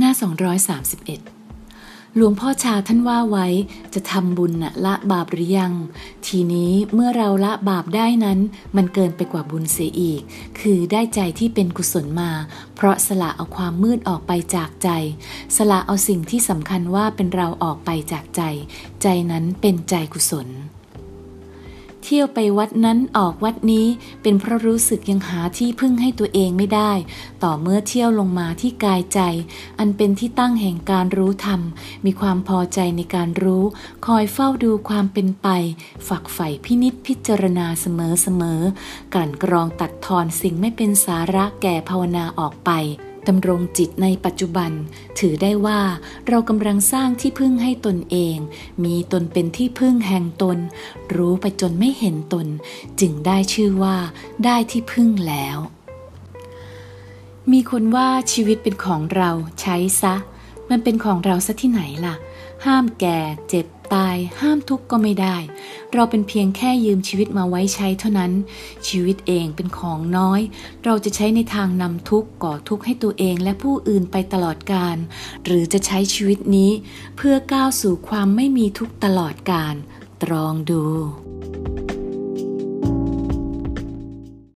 หน้า231หลวงพ่อชาท่านว่าไว้จะทำบุญน่ะละบาปหรือยังทีนี้เมื่อเราละบาปได้นั้นมันเกินไปกว่าบุญเสียอีกคือได้ใจที่เป็นกุศลมาเพราะสละเอาความมืดออกไปจากใจสละเอาสิ่งที่สำคัญว่าเป็นเราออกไปจากใจใจนั้นเป็นใจกุศลเที่ยวไปวัดนั้นออกวัดนี้เป็นเพราะรู้สึกยังหาที่พึ่งให้ตัวเองไม่ได้ต่อเมื่อเที่ยวลงมาที่กายใจอันเป็นที่ตั้งแห่งการรู้ธรรมมีความพอใจในการรู้คอยเฝ้าดูความเป็นไปฝักใฝ่พินิจพิจารณาเสมอการกลั่นกรองตัดทอนสิ่งไม่เป็นสาระแก่ภาวนาออกไปดำรงจิตในปัจจุบันถือได้ว่าเรากำลังสร้างที่พึ่งให้ตนเองมีตนเป็นที่พึ่งแห่งตนรู้ไปจนไม่เห็นตนจึงได้ชื่อว่าได้ที่พึ่งแล้วมีคนว่าชีวิตเป็นของเราใช้ซะมันเป็นของเราซะที่ไหนล่ะห้ามแก่เจ็บตายห้ามทุกข์ก็ไม่ได้เราเป็นเพียงแค่ยืมชีวิตมาไว้ใช้เท่านั้นชีวิตเองเป็นของน้อยเราจะใช้ในทางนำทุกข์ก่อทุกข์ให้ตัวเองและผู้อื่นไปตลอดกาลหรือจะใช้ชีวิตนี้เพื่อก้าวสู่ความไม่มีทุกข์ตลอดกาลตรองดู